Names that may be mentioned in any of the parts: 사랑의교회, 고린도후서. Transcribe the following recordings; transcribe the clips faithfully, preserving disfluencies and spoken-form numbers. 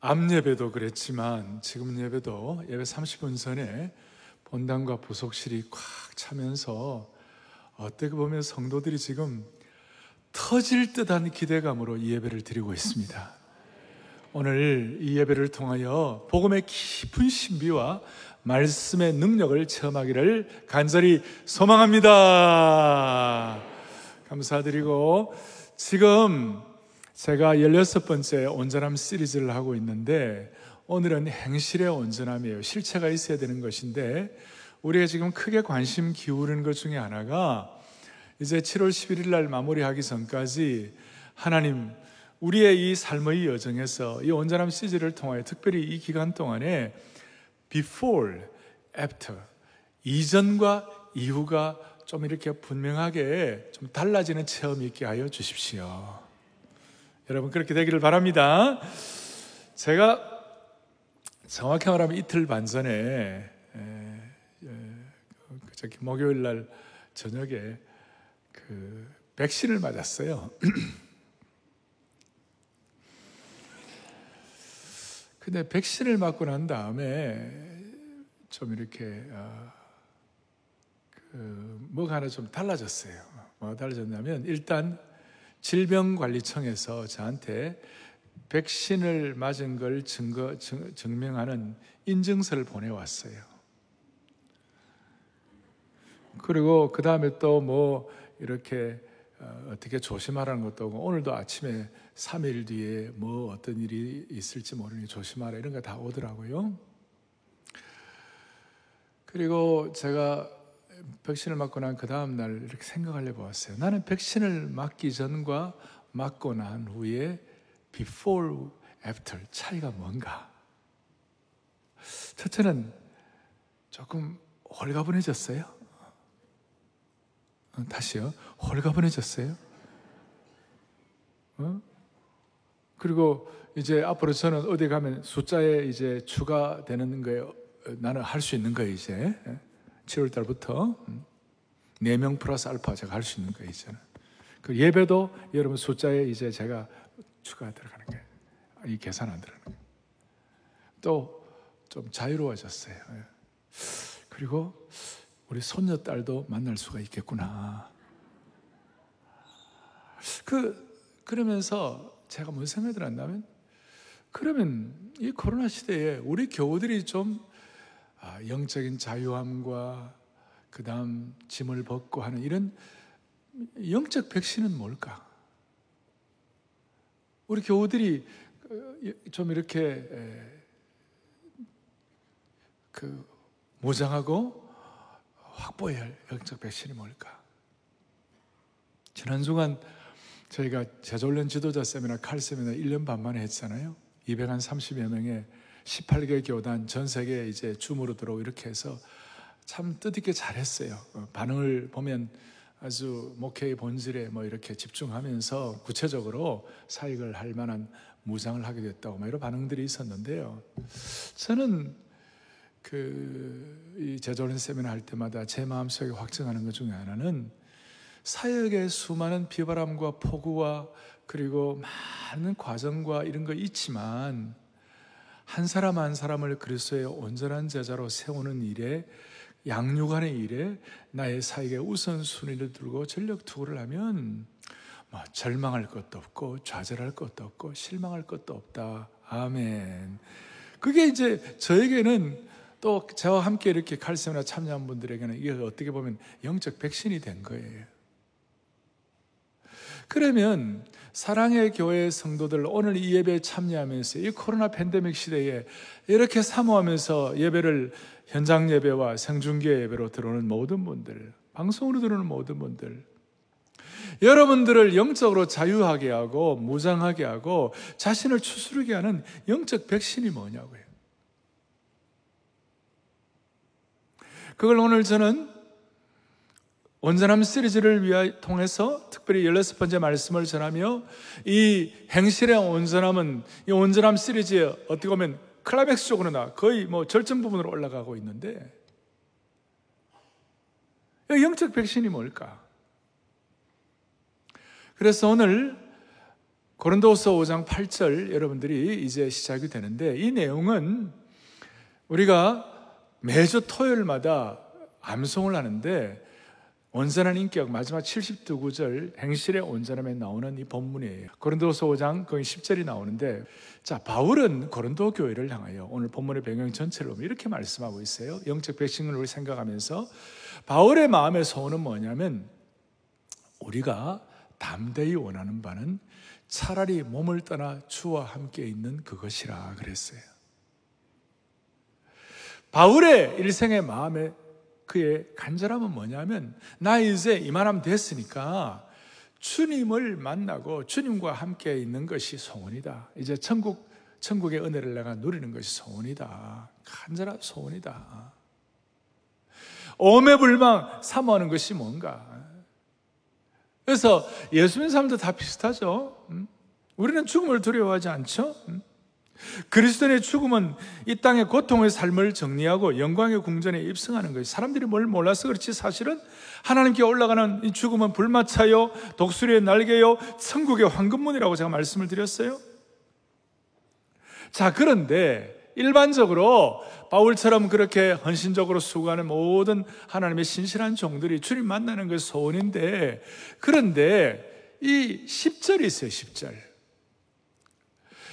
앞 예배도 그랬지만 지금 예배도 예배 삼십 분 전에 본당과 부속실이 꽉 차면서 어떻게 보면 성도들이 지금 터질 듯한 기대감으로 이 예배를 드리고 있습니다. 오늘 이 예배를 통하여 복음의 깊은 신비와 말씀의 능력을 체험하기를 간절히 소망합니다. 감사드리고, 지금 제가 열여섯 번째 온전함 시리즈를 하고 있는데 오늘은 행실의 온전함이에요. 실체가 있어야 되는 것인데, 우리가 지금 크게 관심 기울이는 것 중에 하나가, 이제 칠월 십일일 날 마무리하기 전까지 하나님, 우리의 이 삶의 여정에서 이 온전함 시리즈를 통하여 특별히 이 기간 동안에 before, after, 이전과 이후가 좀 이렇게 분명하게 좀 달라지는 체험이 있게 하여 주십시오. 여러분 그렇게 되기를 바랍니다. 제가 정확히 말하면 이틀 반 전에 에, 에, 저기 목요일 날 저녁에 그 백신을 맞았어요. 근데 백신을 맞고 난 다음에 좀 이렇게 어, 그 뭐가 하나 좀 달라졌어요. 뭐가 달라졌냐면, 일단 질병관리청에서 저한테 백신을 맞은 걸 증거, 증, 증명하는 인증서를 보내왔어요. 그리고 그 다음에 또 뭐 이렇게 어, 어떻게 조심하라는 것도 오고, 오늘도 아침에 삼 일 뒤에 뭐 어떤 일이 있을지 모르니 조심하라, 이런 거 다 오더라고요. 그리고 제가 백신을 맞고 난 그 다음 날 이렇게 생각을 해보았어요. 나는 백신을 맞기 전과 맞고 난 후에 before, after 차이가 뭔가. 첫째는 조금 홀가분해졌어요. 다시요. 홀가분해졌어요. 어? 그리고 이제 앞으로 저는 어디 가면 숫자에 이제 추가되는 거예요. 나는 할 수 있는 거예요, 이제. 칠월 달부터. 네 명 플러스 알파 제가 할 수 있는 거예요, 이제는. 그 예배도 여러분 숫자에 이제 제가 추가 들어가는 거예요. 이 계산 안 들어가는 거예요. 또 좀 자유로워졌어요. 그리고 우리 손녀딸도 만날 수가 있겠구나. 그, 그러면서 제가 뭔 생각이 들었냐면, 그러면 이 코로나 시대에 우리 교우들이 좀 영적인 자유함과 그 다음 짐을 벗고 하는 이런 영적 백신은 뭘까? 우리 교우들이 좀 이렇게 그 무장하고 확보해야 할 영적 백신이 뭘까? 지난 주간 저희가 제자훈련 지도자 세미나, 칼 세미나 일 년 반 만에 했잖아요. 이백삼십여 명의 열여덟 개 교단 전 세계에 이제 줌으로 들어오고 이렇게 해서 참 뜻있게 잘했어요. 반응을 보면 아주 목회의 본질에 뭐 이렇게 집중하면서 구체적으로 사역을 할 만한 무장을 하게 됐다고 막 이런 반응들이 있었는데요. 저는 그 이 제자훈련 세미나 할 때마다 제 마음속에 확증하는 것 중에 하나는, 사역의 수많은 비바람과 폭우와 그리고 많은 과정과 이런 거 있지만, 한 사람 한 사람을 그리스도의 온전한 제자로 세우는 일에, 양육하는 일에 나의 사역의 우선순위를 두고 전력투구를 하면 뭐 절망할 것도 없고 좌절할 것도 없고 실망할 것도 없다. 아멘. 그게 이제 저에게는, 또 저와 함께 이렇게 칼세미나 참여한 분들에게는 이게 어떻게 보면 영적 백신이 된 거예요. 그러면 사랑의 교회 성도들, 오늘 이 예배에 참여하면서 이 코로나 팬데믹 시대에 이렇게 사모하면서 예배를, 현장 예배와 생중계 예배로 들어오는 모든 분들, 방송으로 들어오는 모든 분들, 여러분들을 영적으로 자유하게 하고 무장하게 하고 자신을 추스르게 하는 영적 백신이 뭐냐고요. 그걸 오늘 저는 온전함 시리즈를 위하, 통해서 특별히 열여섯 번째 말씀을 전하며, 이 행실의 온전함은 이 온전함 시리즈에 어떻게 보면 클라이맥스 쪽으로 나 거의 뭐 절정 부분으로 올라가고 있는데, 영적 백신이 뭘까? 그래서 오늘 고린도후서 오 장 팔 절 여러분들이 이제 시작이 되는데, 이 내용은 우리가 매주 토요일마다 암송을 하는데 온전한 인격 마지막 칠십이 구절 행실의 온전함에 나오는 이 본문이에요. 고린도후서 오 장 거의 십 절이 나오는데, 자, 바울은 고린도 교회를 향하여 오늘 본문의 배경 전체를 보면 이렇게 말씀하고 있어요. 영적 백신을 우리 생각하면서 바울의 마음의 소원은 뭐냐면, 우리가 담대히 원하는 바는 차라리 몸을 떠나 주와 함께 있는 그것이라 그랬어요. 바울의 일생의 마음의 그의 간절함은 뭐냐면, 나 이제 이만하면 됐으니까 주님을 만나고 주님과 함께 있는 것이 소원이다. 이제 천국, 천국의 은혜를 내가 누리는 것이 소원이다. 간절한 소원이다. 오매불망 사모하는 것이 뭔가. 그래서 예수님 삶도 다 비슷하죠. 우리는 죽음을 두려워하지 않죠. 그리스도인의 죽음은 이 땅의 고통의 삶을 정리하고 영광의 궁전에 입성하는 것이, 사람들이 뭘 몰라서 그렇지 사실은 하나님께 올라가는 이 죽음은 불마차요, 독수리의 날개요, 천국의 황금문이라고 제가 말씀을 드렸어요. 자, 그런데 일반적으로 바울처럼 그렇게 헌신적으로 수고하는 모든 하나님의 신실한 종들이 주님 만나는 것이 소원인데, 그런데 이 십 절이 있어요. 십 절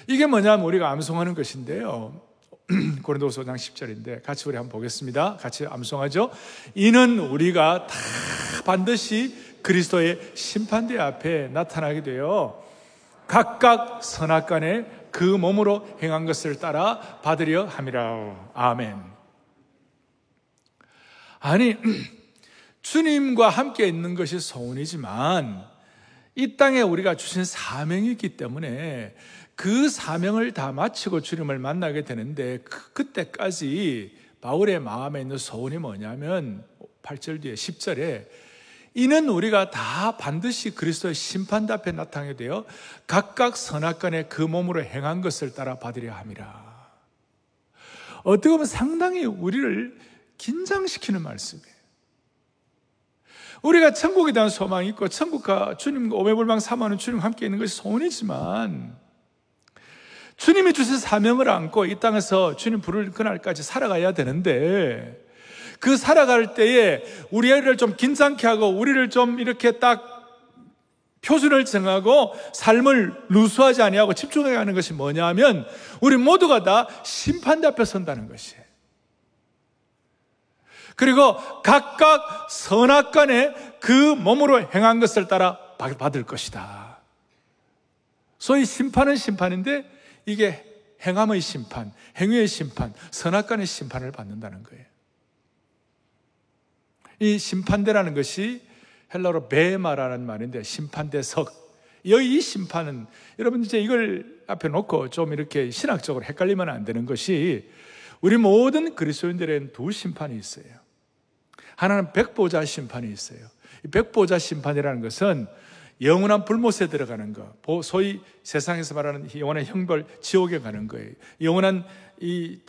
이게 뭐냐면 우리가 암송하는 것인데요. 고린도후서 오 장 십 절인데 같이 우리 한번 보겠습니다. 같이 암송하죠. 이는 우리가 다 반드시 그리스도의 심판대 앞에 나타나게 되어 각각 선악간에 그 몸으로 행한 것을 따라 받으려 함이라. 아멘. 아니, 주님과 함께 있는 것이 소원이지만 이 땅에 우리가 주신 사명이 있기 때문에 그 사명을 다 마치고 주님을 만나게 되는데, 그, 그때까지 바울의 마음에 있는 소원이 뭐냐면 팔 절 뒤에 십 절에 이는 우리가 다 반드시 그리스도의 심판대 앞에 나타나게 되어 각각 선악간에 그 몸으로 행한 것을 따라 받으려 함이라. 어떻게 보면 상당히 우리를 긴장시키는 말씀이에요. 우리가 천국에 대한 소망이 있고 천국과 주님과 오매불망 사모하는 주님 함께 있는 것이 소원이지만, 주님이 주신 사명을 안고 이 땅에서 주님 부를 그날까지 살아가야 되는데, 그 살아갈 때에 우리를 좀 긴장케 하고 우리를 좀 이렇게 딱 표준을 정하고 삶을 루스하지 아니하고 집중해야 하는 것이 뭐냐면, 우리 모두가 다 심판대 앞에 선다는 것이에요. 그리고 각각 선악간에 그 몸으로 행한 것을 따라 받을 것이다. 소위 심판은 심판인데 이게 행함의 심판, 행위의 심판, 선악간의 심판을 받는다는 거예요. 이 심판대라는 것이 헬라어로 베마라는 말인데, 심판대석. 여기 이 심판은, 여러분 이제 이걸 앞에 놓고 좀 이렇게 신학적으로 헷갈리면 안 되는 것이, 우리 모든 그리스도인들에는 두 심판이 있어요. 하나는 백보좌 심판이 있어요. 이 백보좌 심판이라는 것은 영원한 불못에 들어가는 거, 소위 세상에서 말하는 영원한 형벌, 지옥에 가는 거예요. 영원한 이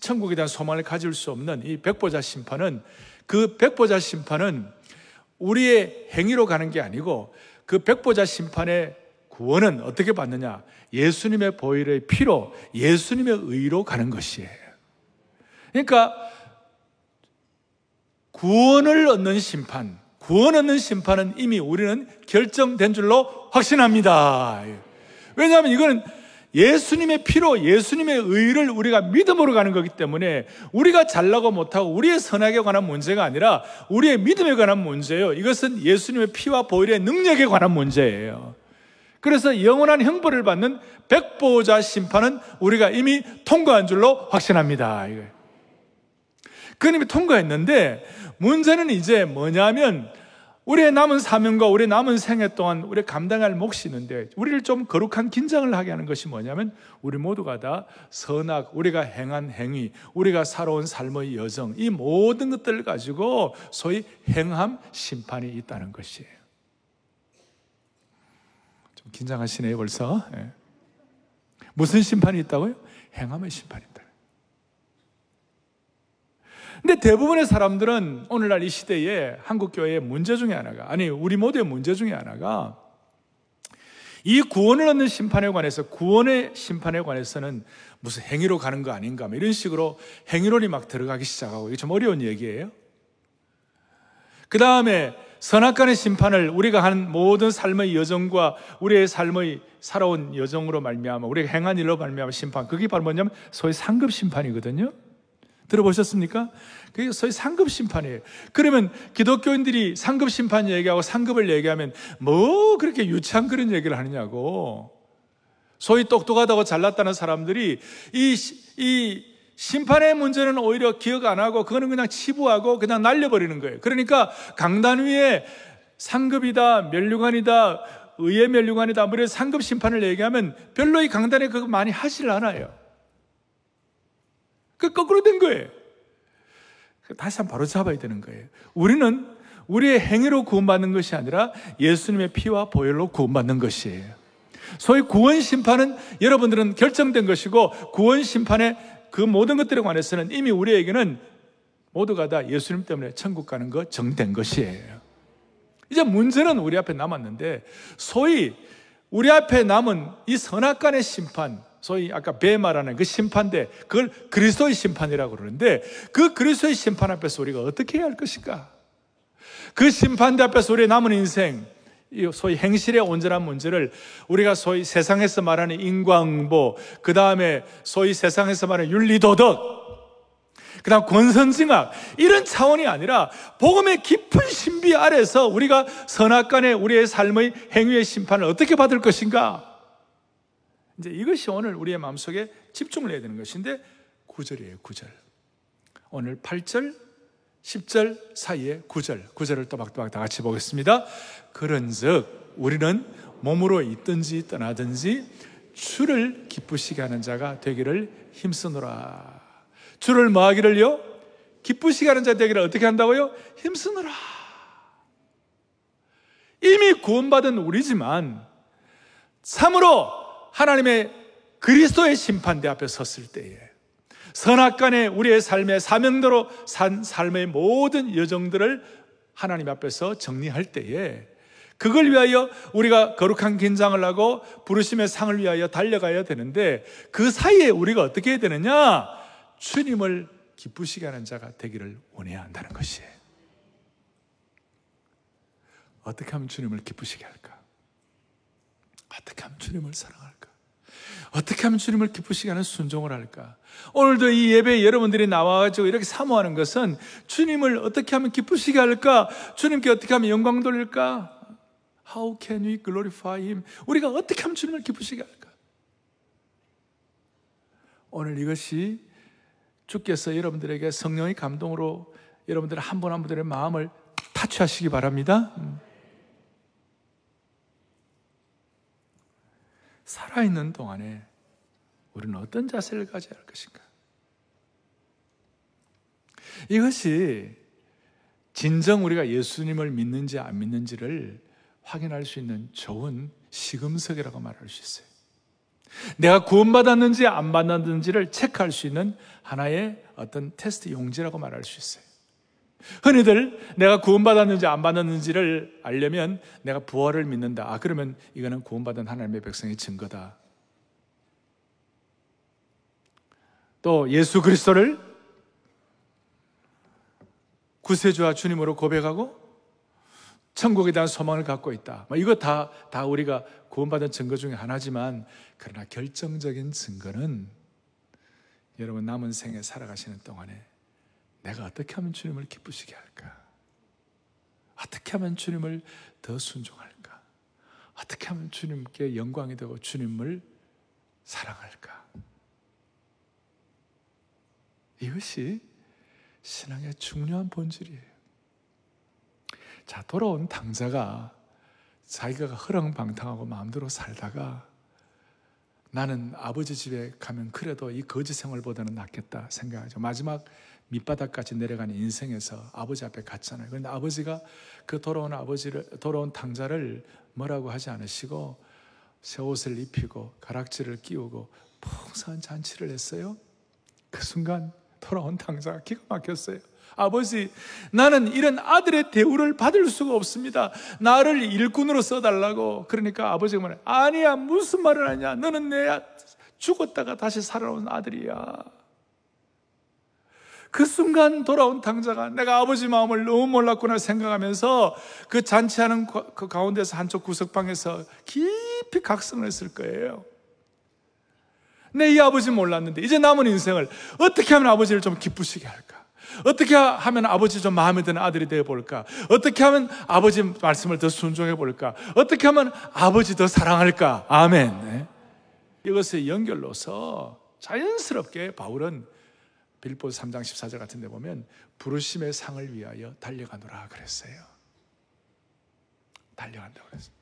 천국에 대한 소망을 가질 수 없는 이 백보좌 심판은, 그 백보좌 심판은 우리의 행위로 가는 게 아니고, 그 백보좌 심판의 구원은 어떻게 받느냐, 예수님의 보혈의 피로, 예수님의 의로 가는 것이에요. 그러니까 구원을 얻는 심판, 구원 얻는 심판은 이미 우리는 결정된 줄로 확신합니다. 왜냐하면 이거는 예수님의 피로, 예수님의 의를 우리가 믿음으로 가는 거기 때문에, 우리가 잘나고 못하고 우리의 선악에 관한 문제가 아니라 우리의 믿음에 관한 문제예요. 이것은 예수님의 피와 보혈의 능력에 관한 문제예요. 그래서 영원한 형벌을 받는 백보좌 심판은 우리가 이미 통과한 줄로 확신합니다. 그건 이미 통과했는데, 문제는 이제 뭐냐면, 우리의 남은 사명과 우리의 남은 생애 동안 우리의 감당할 몫이 있는데, 우리를 좀 거룩한 긴장을 하게 하는 것이 뭐냐면, 우리 모두가 다 선악, 우리가 행한 행위, 우리가 살아온 삶의 여정, 이 모든 것들을 가지고 소위 행함 심판이 있다는 것이에요. 좀 긴장하시네요 벌써. 예. 무슨 심판이 있다고요? 행함의 심판이 있다. 근데 대부분의 사람들은 오늘날 이 시대에 한국교회의 문제 중에 하나가, 아니 우리 모두의 문제 중에 하나가, 이 구원을 얻는 심판에 관해서, 구원의 심판에 관해서는 무슨 행위로 가는 거 아닌가, 이런 식으로 행위론이 막 들어가기 시작하고, 이게 좀 어려운 얘기예요. 그 다음에 선악간의 심판을 우리가 한 모든 삶의 여정과 우리의 삶의 살아온 여정으로 말미암아, 우리가 행한 일로 말미암아 심판, 그게 바로 뭐냐면 소위 상급 심판이거든요. 들어보셨습니까? 그게 소위 상급 심판이에요. 그러면 기독교인들이 상급 심판 얘기하고 상급을 얘기하면 뭐 그렇게 유치한 그런 얘기를 하느냐고, 소위 똑똑하다고 잘났다는 사람들이 이, 이 심판의 문제는 오히려 기억 안 하고 그거는 그냥 치부하고 그냥 날려버리는 거예요. 그러니까 강단 위에 상급이다, 면류관이다, 의의 면류관이다, 아무래도 상급 심판을 얘기하면 별로 이 강단에 그거 많이 하질 않아요. 그 거꾸로 된 거예요. 다시 한번 바로 잡아야 되는 거예요. 우리는 우리의 행위로 구원받는 것이 아니라 예수님의 피와 보혈로 구원받는 것이에요. 소위 구원 심판은 여러분들은 결정된 것이고, 구원 심판의 그 모든 것들에 관해서는 이미 우리에게는 모두가 다 예수님 때문에 천국 가는 거 정된 것이에요. 이제 문제는 우리 앞에 남았는데, 소위 우리 앞에 남은 이 선악간의 심판, 소위 아까 배 말하는 그 심판대, 그걸 그리스도의 심판이라고 그러는데, 그 그리스도의 심판 앞에서 우리가 어떻게 해야 할 것인가? 그 심판대 앞에서 우리의 남은 인생, 소위 행실의 온전한 문제를 우리가 소위 세상에서 말하는 인과응보, 그 다음에 소위 세상에서 말하는 윤리도덕, 그 다음 권선징악, 이런 차원이 아니라 복음의 깊은 신비 아래서 우리가 선악간에 우리의 삶의 행위의 심판을 어떻게 받을 것인가? 이제 이것이 오늘 우리의 마음속에 집중을 해야 되는 것인데, 구 절이에요, 구 절. 오늘 팔 절, 십 절 사이에 구 절, 구 절을 또박또박 다 같이 보겠습니다. 그런 즉, 우리는 몸으로 있든지 떠나든지 주를 기쁘시게 하는 자가 되기를 힘쓰노라. 주를 뭐하기를요? 기쁘시게 하는 자 되기를 어떻게 한다고요? 힘쓰노라. 이미 구원받은 우리지만 참으로 하나님의 그리스도의 심판대 앞에 섰을 때에 선악간에 우리의 삶의 사명대로 산 삶의 모든 여정들을 하나님 앞에서 정리할 때에, 그걸 위하여 우리가 거룩한 긴장을 하고 부르심의 상을 위하여 달려가야 되는데, 그 사이에 우리가 어떻게 해야 되느냐? 주님을 기쁘시게 하는 자가 되기를 원해야 한다는 것이에요. 어떻게 하면 주님을 기쁘시게 할까? 어떻게 하면 주님을 사랑할까? 어떻게 하면 주님을 기쁘시게 하는 순종을 할까? 오늘도 이 예배에 여러분들이 나와가지고 이렇게 사모하는 것은 주님을 어떻게 하면 기쁘시게 할까? 주님께 어떻게 하면 영광 돌릴까? How can we glorify Him? 우리가 어떻게 하면 주님을 기쁘시게 할까? 오늘 이것이 주께서 여러분들에게 성령의 감동으로 여러분들 한 분 한 분들의 마음을 터치하시기 바랍니다. 살아있는 동안에 우리는 어떤 자세를 가져야 할 것인가? 이것이 진정 우리가 예수님을 믿는지 안 믿는지를 확인할 수 있는 좋은 시금석이라고 말할 수 있어요. 내가 구원받았는지 안 받았는지를 체크할 수 있는 하나의 어떤 테스트 용지라고 말할 수 있어요. 흔히들 내가 구원받았는지 안 받았는지를 알려면 내가 부활을 믿는다, 아 그러면 이거는 구원받은 하나님의 백성의 증거다, 또 예수 그리스도를 구세주와 주님으로 고백하고 천국에 대한 소망을 갖고 있다, 이거 다, 다 우리가 구원받은 증거 중에 하나지만, 그러나 결정적인 증거는 여러분 남은 생에 살아가시는 동안에 내가 어떻게 하면 주님을 기쁘시게 할까? 어떻게 하면 주님을 더 순종할까? 어떻게 하면 주님께 영광이 되고 주님을 사랑할까? 이것이 신앙의 중요한 본질이에요. 자, 돌아온 당자가 자기가 허랑방탕하고 마음대로 살다가 나는 아버지 집에 가면 그래도 이 거지 생활보다는 낫겠다 생각하죠. 마지막 밑바닥까지 내려가는 인생에서 아버지 앞에 갔잖아요. 그런데 아버지가 그 돌아온 아버지를, 돌아온 탕자를 뭐라고 하지 않으시고 새 옷을 입히고 가락지를 끼우고 풍성한 잔치를 했어요. 그 순간 돌아온 탕자가 기가 막혔어요. 아버지, 나는 이런 아들의 대우를 받을 수가 없습니다. 나를 일꾼으로 써달라고. 그러니까 아버지가 말해, 아니야, 무슨 말을 하냐. 너는 내 죽었다가 다시 살아온 아들이야. 그 순간 돌아온 탕자가 내가 아버지 마음을 너무 몰랐구나 생각하면서 그 잔치하는 그 가운데서 한쪽 구석방에서 깊이 각성을 했을 거예요. 내 이 아버지 몰랐는데 이제 남은 인생을 어떻게 하면 아버지를 좀 기쁘시게 할까? 어떻게 하면 아버지 좀 마음에 드는 아들이 되어볼까? 어떻게 하면 아버지 말씀을 더 순종해볼까? 어떻게 하면 아버지 더 사랑할까? 아멘. 네. 이것의 연결로서 자연스럽게 바울은 빌립보서 삼 장 십사 절 같은 데 보면 부르심의 상을 위하여 달려가노라 그랬어요. 달려간다고 그랬어요.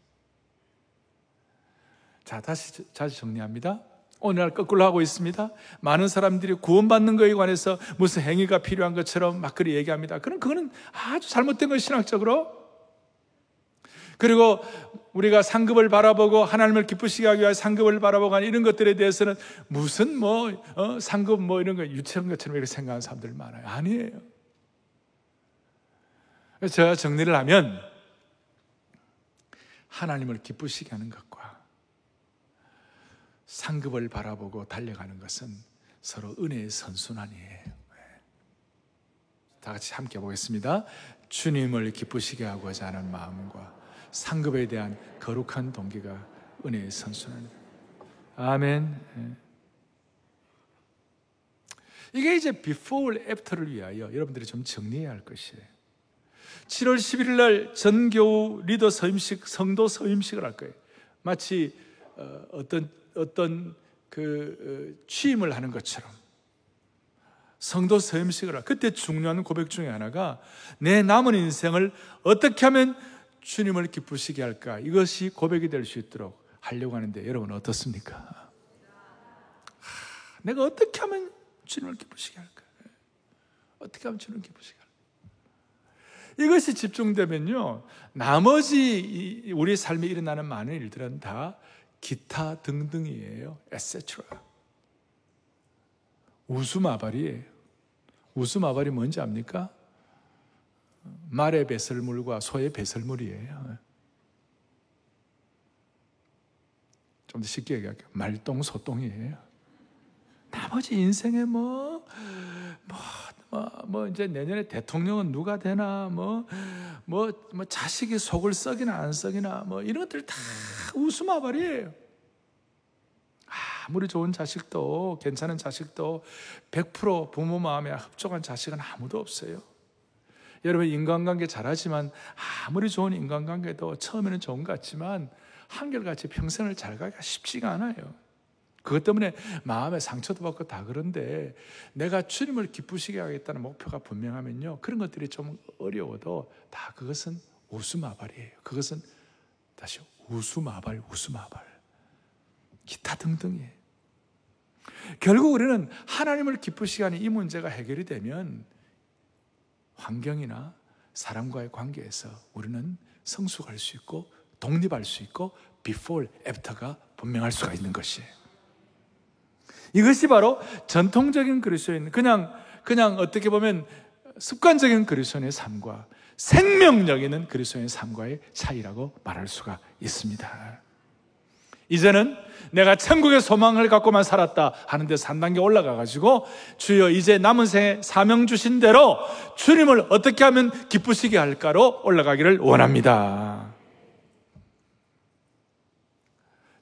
자, 다시, 다시 정리합니다. 오늘날 거꾸로 하고 있습니다. 많은 사람들이 구원받는 것에 관해서 무슨 행위가 필요한 것처럼 막 그리 얘기합니다. 그럼 그거는 아주 잘못된 거예요, 신학적으로. 그리고 우리가 상급을 바라보고 하나님을 기쁘시게 하기 위해 상급을 바라보고 하는 이런 것들에 대해서는 무슨 뭐 어, 상급 뭐 이런 거 유치한 것처럼 이렇게 생각하는 사람들 많아요. 아니에요. 제가 정리를 하면 하나님을 기쁘시게 하는 것과 상급을 바라보고 달려가는 것은 서로 은혜의 선순환이에요. 다 같이 함께 보겠습니다. 주님을 기쁘시게 하고자 하는 마음과 상급에 대한 거룩한 동기가 은혜의 선순환이에요. 아멘. 이게 이제 before, after를 위하여 여러분들이 좀 정리해야 할 것이에요. 칠월 십일일 날 전교우 리더 서임식, 성도 서임식을 할 거예요. 마치 어떤 어떤 그 취임을 하는 것처럼 성도 서임식을 하라. 그때 중요한 고백 중에 하나가 내 남은 인생을 어떻게 하면 주님을 기쁘시게 할까, 이것이 고백이 될 수 있도록 하려고 하는데 여러분은 어떻습니까? 하, 내가 어떻게 하면 주님을 기쁘시게 할까? 어떻게 하면 주님을 기쁘시게 할까? 이것이 집중되면요, 나머지 우리 삶에 일어나는 많은 일들은 다 기타 등등이에요. et cetera. 우수마발이에요. 우수마발이 뭔지 압니까? 말의 배설물과 소의 배설물이에요. 좀 더 쉽게 얘기할게요. 말똥, 소똥이에요. 나머지 인생에 뭐, 뭐, 뭐, 뭐 이제 내년에 대통령은 누가 되나, 뭐, 뭐, 뭐 자식이 속을 썩이나 안 썩이나, 뭐 이런 것들 다 우수마발이에요. 아무리 좋은 자식도, 괜찮은 자식도 백 퍼센트 부모 마음에 흡족한 자식은 아무도 없어요. 여러분 인간관계 잘하지만 아무리 좋은 인간관계도 처음에는 좋은 것 같지만 한결같이 평생을 잘 가기가 쉽지가 않아요. 그것 때문에 마음에 상처도 받고 다 그런데 내가 주님을 기쁘시게 하겠다는 목표가 분명하면요, 그런 것들이 좀 어려워도 다 그것은 우수마발이에요. 그것은 다시 우수마발, 우수마발, 기타 등등이에요. 결국 우리는 하나님을 기쁘시게 하는 이 문제가 해결이 되면 환경이나 사람과의 관계에서 우리는 성숙할 수 있고 독립할 수 있고 before, after가 분명할 수가 있는 것이에요. 이것이 바로 전통적인 그리스도인, 그냥 그냥 어떻게 보면 습관적인 그리스도인의 삶과 생명력 있는 그리스도인의 삶과의 차이라고 말할 수가 있습니다. 이제는 내가 천국의 소망을 갖고만 살았다 하는데 삼 단계 올라가가지고 주여 이제 남은 생에 사명 주신 대로 주님을 어떻게 하면 기쁘시게 할까로 올라가기를 원합니다.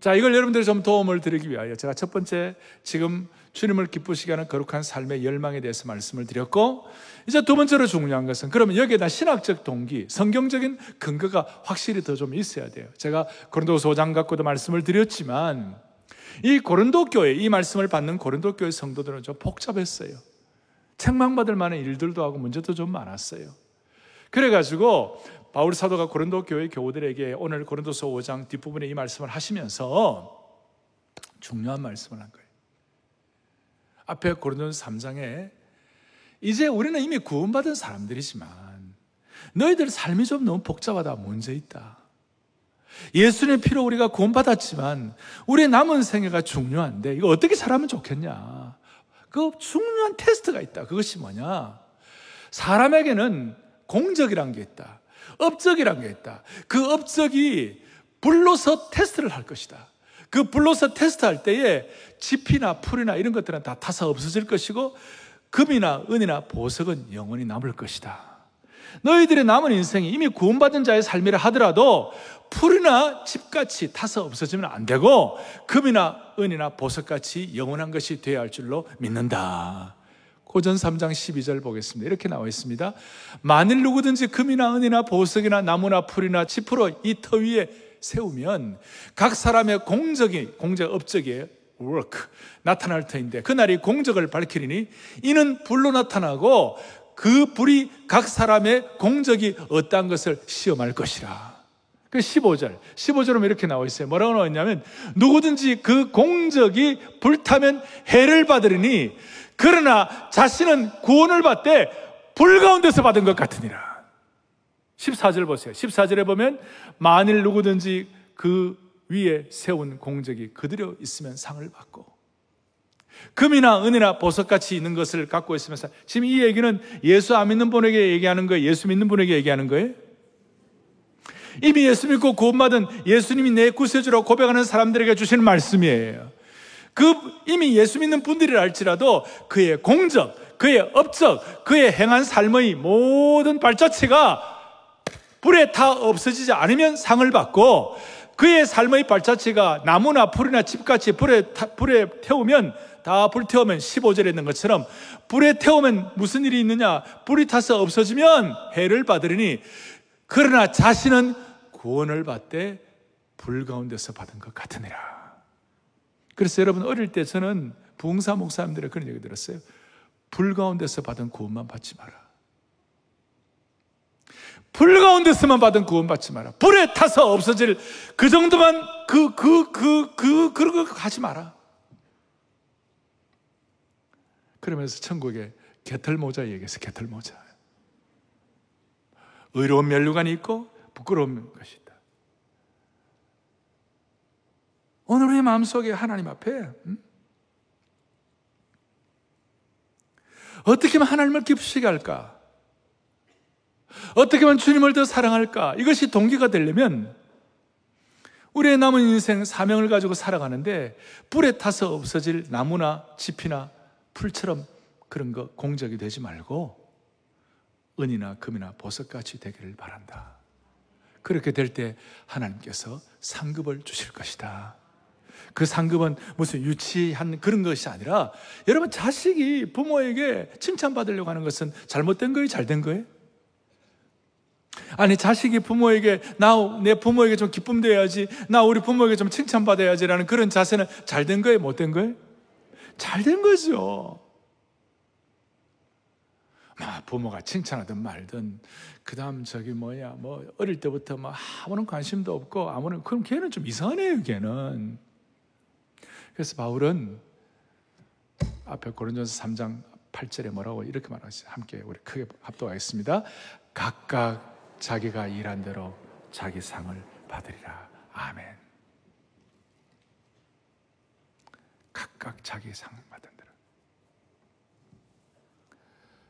자, 이걸 여러분들이 좀 도움을 드리기 위하여 제가 첫 번째 지금 주님을 기쁘시게 하는 거룩한 삶의 열망에 대해서 말씀을 드렸고, 이제 두 번째로 중요한 것은 그러면 여기에다 신학적 동기, 성경적인 근거가 확실히 더 좀 있어야 돼요. 제가 고린도후서 오 장 갖고도 말씀을 드렸지만 이 고린도 교회, 이 말씀을 받는 고린도 교회 성도들은 좀 복잡했어요. 책망받을 만한 일들도 하고 문제도 좀 많았어요. 그래가지고 바울 사도가 고린도 교회 교우들에게 오늘 고린도서 오 장 뒷부분에 이 말씀을 하시면서 중요한 말씀을 한 거예요. 앞에 고린도서 삼 장에 이제 우리는 이미 구원받은 사람들이지만 너희들 삶이 좀 너무 복잡하다, 문제 있다. 예수님의 피로 우리가 구원받았지만 우리의 남은 생애가 중요한데 이거 어떻게 잘하면 좋겠냐. 그 중요한 테스트가 있다. 그것이 뭐냐? 사람에게는 공적이란 게 있다. 업적이란 게 있다. 그 업적이 불로서 테스트를 할 것이다. 그 불로서 테스트할 때에 지피나 풀이나 이런 것들은 다 타서 없어질 것이고 금이나 은이나 보석은 영원히 남을 것이다. 너희들의 남은 인생이 이미 구원받은 자의 삶이라 하더라도 풀이나 집같이 타서 없어지면 안 되고 금이나 은이나 보석같이 영원한 것이 되어야 할 줄로 믿는다. 고전 삼 장 십이 절 보겠습니다. 이렇게 나와 있습니다. 만일 누구든지 금이나 은이나 보석이나 나무나 풀이나 짚으로 이 터 위에 세우면 각 사람의 공적이, 공적 업적이에요. work, 나타날 터인데 그날이 공적을 밝히리니 이는 불로 나타나고 그 불이 각 사람의 공적이 어떠한 것을 시험할 것이라. 그 십오 절, 십오 절은 이렇게 나와 있어요. 뭐라고 나와 있냐면 누구든지 그 공적이 불타면 해를 받으리니 그러나 자신은 구원을 받되 불 가운데서 받은 것 같으니라. 십사 절 보세요. 십사 절에 보면 만일 누구든지 그 위에 세운 공적이 그대로 있으면 상을 받고 금이나 은이나 보석같이 있는 것을 갖고 있으면서, 지금 이 얘기는 예수 안 믿는 분에게 얘기하는 거예요? 예수 믿는 분에게 얘기하는 거예요? 이미 예수 믿고 구원받은 예수님이 내 구세주라고 고백하는 사람들에게 주시는 말씀이에요. 그 이미 예수 믿는 분들이라 할지라도 그의 공적, 그의 업적, 그의 행한 삶의 모든 발자취가 불에 다 없어지지 않으면 상을 받고 그의 삶의 발자취가 나무나 풀이나 집같이 불에, 타, 불에 태우면, 다 불태우면, 십오 절에 있는 것처럼 불에 태우면 무슨 일이 있느냐? 불이 타서 없어지면 해를 받으리니 그러나 자신은 구원을 받되 불 가운데서 받은 것 같으니라. 그래서 여러분, 어릴 때 저는 부흥사 목사님들의 그런 얘기 들었어요. 불 가운데서 받은 구원만 받지 마라. 불 가운데서만 받은 구원 받지 마라. 불에 타서 없어질 그 정도만 그, 그, 그, 그, 그런 거 하지 마라. 그러면서 천국에 개털모자 얘기해서 개털모자. 의로운 면류관이 있고 부끄러운 것이 있다. 오늘 우리의 마음속에 하나님 앞에 음? 어떻게 하면 하나님을 기쁘시게 할까? 어떻게 하면 주님을 더 사랑할까? 이것이 동기가 되려면 우리의 남은 인생 사명을 가지고 살아가는데 불에 타서 없어질 나무나 짚이나 풀처럼 그런 거 공적이 되지 말고 은이나 금이나 보석같이 되기를 바란다. 그렇게 될 때 하나님께서 상급을 주실 것이다. 그 상급은 무슨 유치한 그런 것이 아니라, 여러분, 자식이 부모에게 칭찬받으려고 하는 것은 잘못된 거예요? 잘된 거예요? 아니, 자식이 부모에게, 나, 내 부모에게 좀 기쁨돼야지, 나 우리 부모에게 좀 칭찬받아야지라는 그런 자세는 잘된 거예요? 못된 거예요? 잘된 거죠. 막 부모가 칭찬하든 말든, 그 다음 저기 뭐야, 뭐, 어릴 때부터 막 아무런 관심도 없고, 아무런, 그럼 걔는 좀 이상하네요, 걔는. 그래서 바울은 앞에 고린도전서 삼 장 팔 절에 뭐라고 이렇게 말하시죠. 함께 우리 크게 합독하겠습니다. 각각 자기가 일한 대로 자기 상을 받으리라. 아멘. 각각 자기 상을 받은 대로.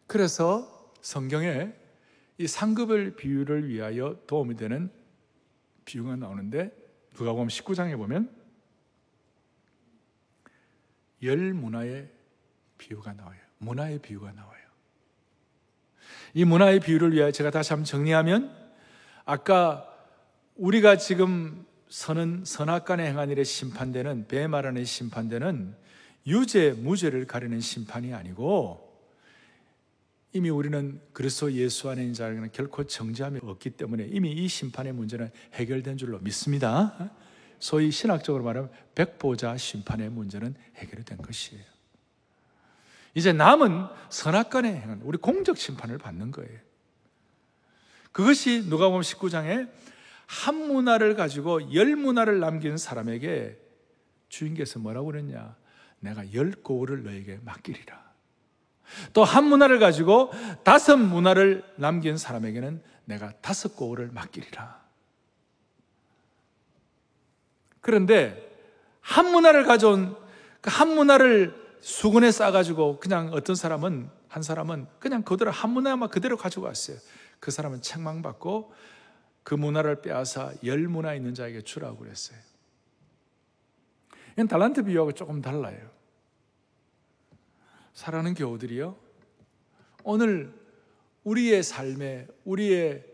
그래서 성경에 이 상급을 비유를 위하여 도움이 되는 비유가 나오는데, 누가복음 십구 장에 보면 열 문화의 비유가 나와요. 문화의 비유가 나와요. 이 문화의 비유를 위하여 제가 다시 한번 정리하면, 아까 우리가 지금 선은, 선악간에 행한 일에 심판되는, 배말하는 심판되는 유죄, 무죄를 가리는 심판이 아니고, 이미 우리는 그리스도 예수 안에 있는 자에게는 결코 정죄함이 없기 때문에 이미 이 심판의 문제는 해결된 줄로 믿습니다. 소위 신학적으로 말하면 백보자 심판의 문제는 해결이 된 것이에요. 이제 남은 선악간에 행한 우리 공적 심판을 받는 거예요. 그것이 누가복음 십구 장에 한 문화를 가지고 열 문화를 남긴 사람에게 주인께서 뭐라고 그랬냐? 내가 열 고을을 너에게 맡기리라. 또 한 문화를 가지고 다섯 문화를 남긴 사람에게는 내가 다섯 고을을 맡기리라. 그런데 한 문화를 가져온 그 한 문화를 수건에 싸가지고 그냥 어떤 사람은 한 사람은 그냥 그대로 한 문화만 그대로 가져갔어요. 그 사람은 책망받고 그 문화를 빼앗아 열 문화 있는 자에게 주라고 그랬어요. 이건 달란트 비유하고 조금 달라요. 사랑하는 교우들이요, 오늘 우리의 삶에, 우리의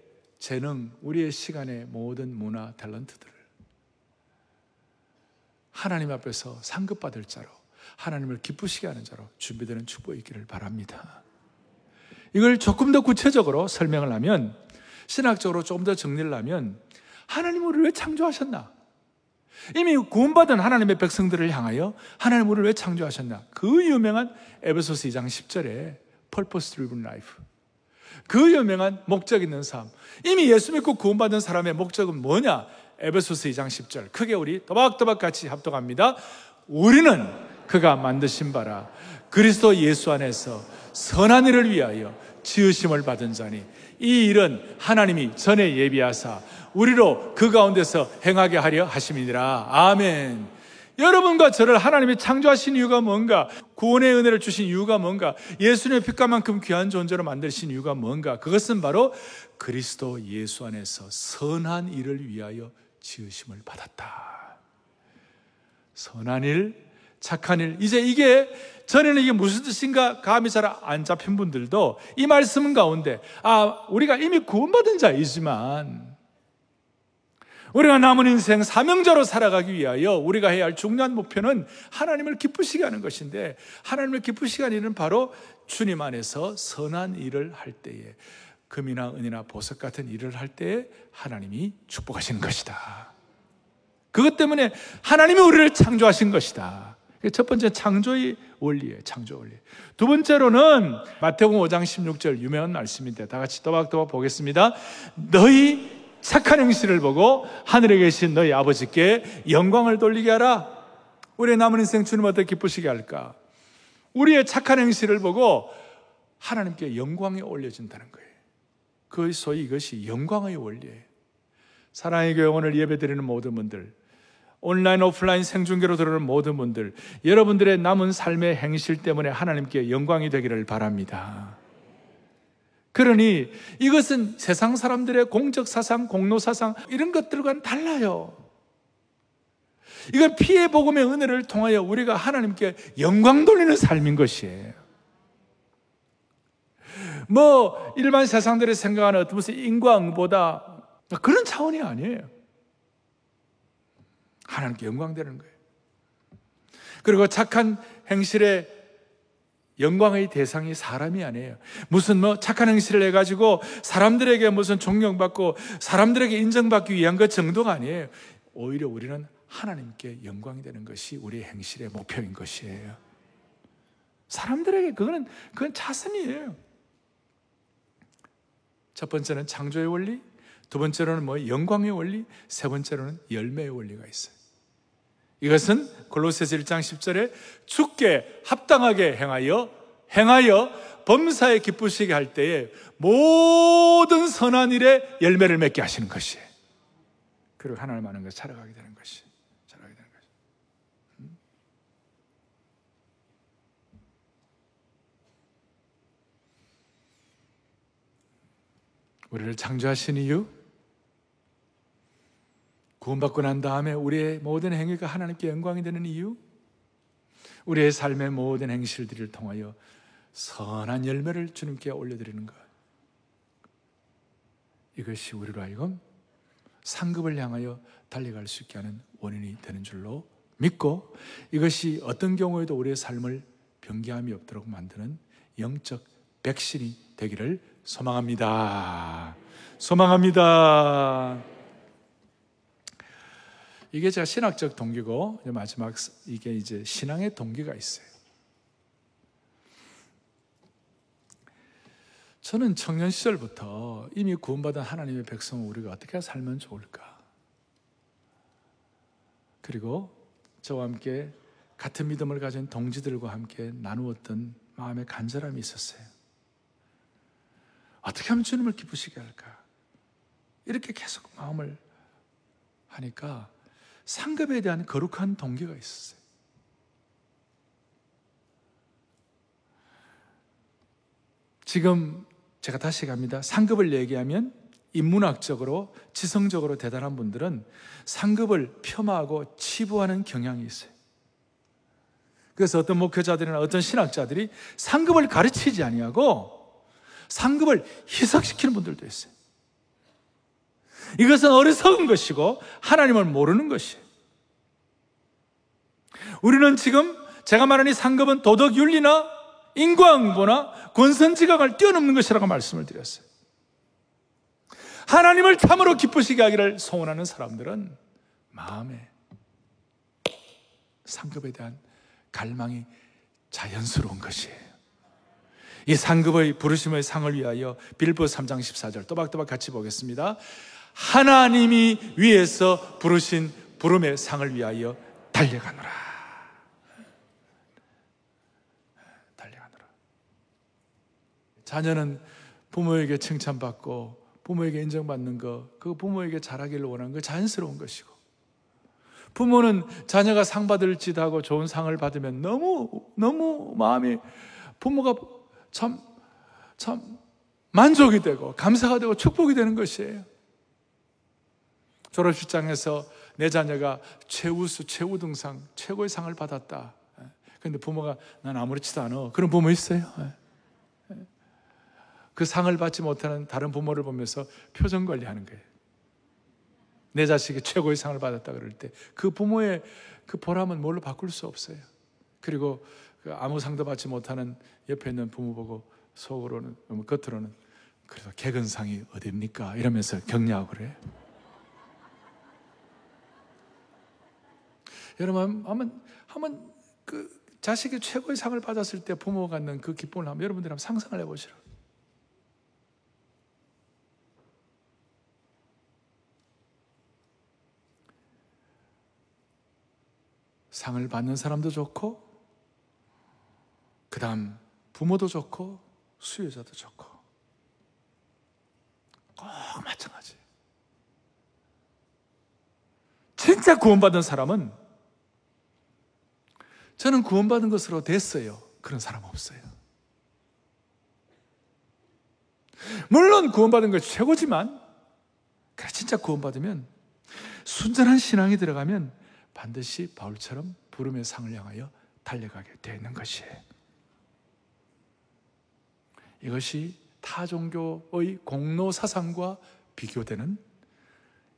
재능, 우리의 시간의 모든 문화, 탤런트들을 하나님 앞에서 상급받을 자로, 하나님을 기쁘시게 하는 자로 준비되는 축복이 있기를 바랍니다. 이걸 조금 더 구체적으로 설명을 하면, 신학적으로 조금 더 정리를 하면, 하나님 우리를 왜 창조하셨나? 이미 구원받은 하나님의 백성들을 향하여 하나님 우리를 왜 창조하셨나? 그 유명한 에베소서 이 장 십 절에 Purpose Driven Life, 그 유명한 목적 있는 삶. 이미 예수 믿고 구원받은 사람의 목적은 뭐냐? 에베소서 이 장 십 절, 크게 우리 또박또박 같이 합독합니다. 우리는 그가 만드신 바라 그리스도 예수 안에서 선한 일을 위하여 지으심을 받은 자니, 이 일은 하나님이 전에 예비하사 우리로 그 가운데서 행하게 하려 하심이니라. 아멘. 여러분과 저를 하나님이 창조하신 이유가 뭔가? 구원의 은혜를 주신 이유가 뭔가? 예수님의 피값만큼 귀한 존재로 만드신 이유가 뭔가? 그것은 바로 그리스도 예수 안에서 선한 일을 위하여 지으심을 받았다. 선한 일, 착한 일. 이제 이게, 전에는 이게 무슨 뜻인가 감이 잘 안 잡힌 분들도 이 말씀 가운데, 아, 우리가 이미 구원받은 자이지만 우리가 남은 인생 사명자로 살아가기 위하여 우리가 해야 할 중요한 목표는 하나님을 기쁘시게 하는 것인데, 하나님을 기쁘시게 하는 일은 바로 주님 안에서 선한 일을 할 때에, 금이나 은이나 보석 같은 일을 할 때에 하나님이 축복하시는 것이다. 그것 때문에 하나님이 우리를 창조하신 것이다. 첫 번째, 창조의 원리예요. 창조 원리. 두 번째로는 마태복음 오 장 십육 절 유명한 말씀인데 다 같이 또박또박 보겠습니다. 너희 착한 행실을 보고 하늘에 계신 너희 아버지께 영광을 돌리게 하라. 우리의 남은 인생 주님 어떻게 기쁘시게 할까? 우리의 착한 행실을 보고 하나님께 영광이 올려진다는 거예요. 그 소위 이것이 영광의 원리예요. 사랑의 교회 오늘 예배드리는 모든 분들, 온라인 오프라인 생중계로 들어오는 모든 분들, 여러분들의 남은 삶의 행실 때문에 하나님께 영광이 되기를 바랍니다. 그러니 이것은 세상 사람들의 공적사상, 공로사상 이런 것들과는 달라요. 이건 피의 복음의 은혜를 통하여 우리가 하나님께 영광 돌리는 삶인 것이에요. 뭐 일반 세상들이 생각하는 어떤 무슨 인과응보다 그런 차원이 아니에요. 하나님께 영광 되는 거예요. 그리고 착한 행실에 영광의 대상이 사람이 아니에요. 무슨 뭐 착한 행실을 해가지고 사람들에게 무슨 존경받고 사람들에게 인정받기 위한 것 정도가 아니에요. 오히려 우리는 하나님께 영광이 되는 것이 우리의 행실의 목표인 것이에요. 사람들에게 그거는, 그건 차선이에요. 첫 번째는 창조의 원리, 두 번째로는 뭐 영광의 원리, 세 번째로는 열매의 원리가 있어요. 이것은 골로새서 일 장 십 절에 주께 합당하게 행하여 행하여 범사에 기쁘시게 할 때에 모든 선한 일에 열매를 맺게 하시는 것이에요. 그리고 하나님 아는 것을 살아가게 되는 것이에요. 살아가게 되는 것이에요. 음? 우리를 창조하신 이유, 구원받고 난 다음에 우리의 모든 행위가 하나님께 영광이 되는 이유, 우리의 삶의 모든 행실들을 통하여 선한 열매를 주님께 올려드리는 것, 이것이 우리로 하여금 상급을 향하여 달려갈 수 있게 하는 원인이 되는 줄로 믿고, 이것이 어떤 경우에도 우리의 삶을 변개함이 없도록 만드는 영적 백신이 되기를 소망합니다. 소망합니다. 이게 제가 신학적 동기고, 이제 마지막, 이게 이제 신앙의 동기가 있어요. 저는 청년 시절부터 이미 구원받은 하나님의 백성은 우리가 어떻게 살면 좋을까? 그리고 저와 함께 같은 믿음을 가진 동지들과 함께 나누었던 마음의 간절함이 있었어요. 어떻게 하면 주님을 기쁘시게 할까? 이렇게 계속 마음을 하니까 상급에 대한 거룩한 동기가 있었어요. 지금 제가 다시 갑니다. 상급을 얘기하면 인문학적으로 지성적으로 대단한 분들은 상급을 폄하하고 치부하는 경향이 있어요. 그래서 어떤 목회자들이나 어떤 신학자들이 상급을 가르치지 아니하고 상급을 희석시키는 분들도 있어요. 이것은 어리석은 것이고 하나님을 모르는 것이에요. 우리는 지금 제가 말하는 이 상급은 도덕윤리나 인과응보나 권선지각을 뛰어넘는 것이라고 말씀을 드렸어요. 하나님을 참으로 기쁘시게 하기를 소원하는 사람들은 마음에 상급에 대한 갈망이 자연스러운 것이에요. 이 상급의 부르심의 상을 위하여 빌보 삼 장 십사 절 또박또박 같이 보겠습니다. 하나님이 위에서 부르신 부름의 상을 위하여 달려가노라. 달려가노라. 자녀는 부모에게 칭찬받고 부모에게 인정받는 거, 그거 부모에게 잘하기를 원하는 거 자연스러운 것이고, 부모는 자녀가 상 받을 짓하고 좋은 상을 받으면 너무 너무 마음이 부모가 참, 참 만족이 되고 감사가 되고 축복이 되는 것이에요. 졸업식장에서 내 자녀가 최우수, 최우등상, 최고의 상을 받았다. 그런데 부모가 난 아무렇지도 않아. 그런 부모 있어요. 그 상을 받지 못하는 다른 부모를 보면서 표정 관리하는 거예요. 내 자식이 최고의 상을 받았다 그럴 때 그 부모의 그 보람은 뭘로 바꿀 수 없어요. 그리고 아무 상도 받지 못하는 옆에 있는 부모 보고 속으로는, 겉으로는 그래서 개근상이 어딥니까? 이러면서 격려하고 그래요. 여러분 한번, 한번 그 자식이 최고의 상을 받았을 때 부모가 갖는 그 기쁨을 한번 여러분들이 한번 상상을 해보시라. 상을 받는 사람도 좋고 그 다음 부모도 좋고 수혜자도 좋고 꼭 마찬가지. 진짜 구원받은 사람은 저는 구원받은 것으로 됐어요. 그런 사람 없어요. 물론 구원받은 것이 최고지만 그래 진짜 구원받으면 순전한 신앙이 들어가면 반드시 바울처럼 부름의 상을 향하여 달려가게 되는 것이에요. 이것이 타 종교의 공로 사상과 비교되는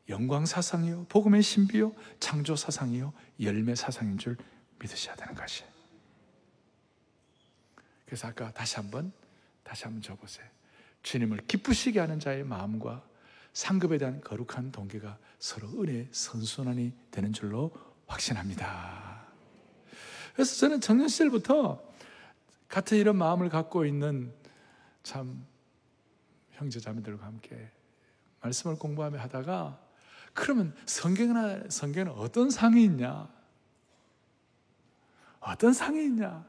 영광 사상이요, 복음의 신비요, 창조 사상이요, 열매 사상인 줄 믿으셔야 되는 것이에요. 그래서 아까 다시 한번 다시 한번 줘보세요. 주님을 기쁘시게 하는 자의 마음과 상급에 대한 거룩한 동기가 서로 은혜의 선순환이 되는 줄로 확신합니다. 그래서 저는 청년 시절부터 같은 이런 마음을 갖고 있는 참 형제자매들과 함께 말씀을 공부하며 하다가 그러면 성경이나 성경은 어떤 상이 있냐? 어떤 상이 있냐?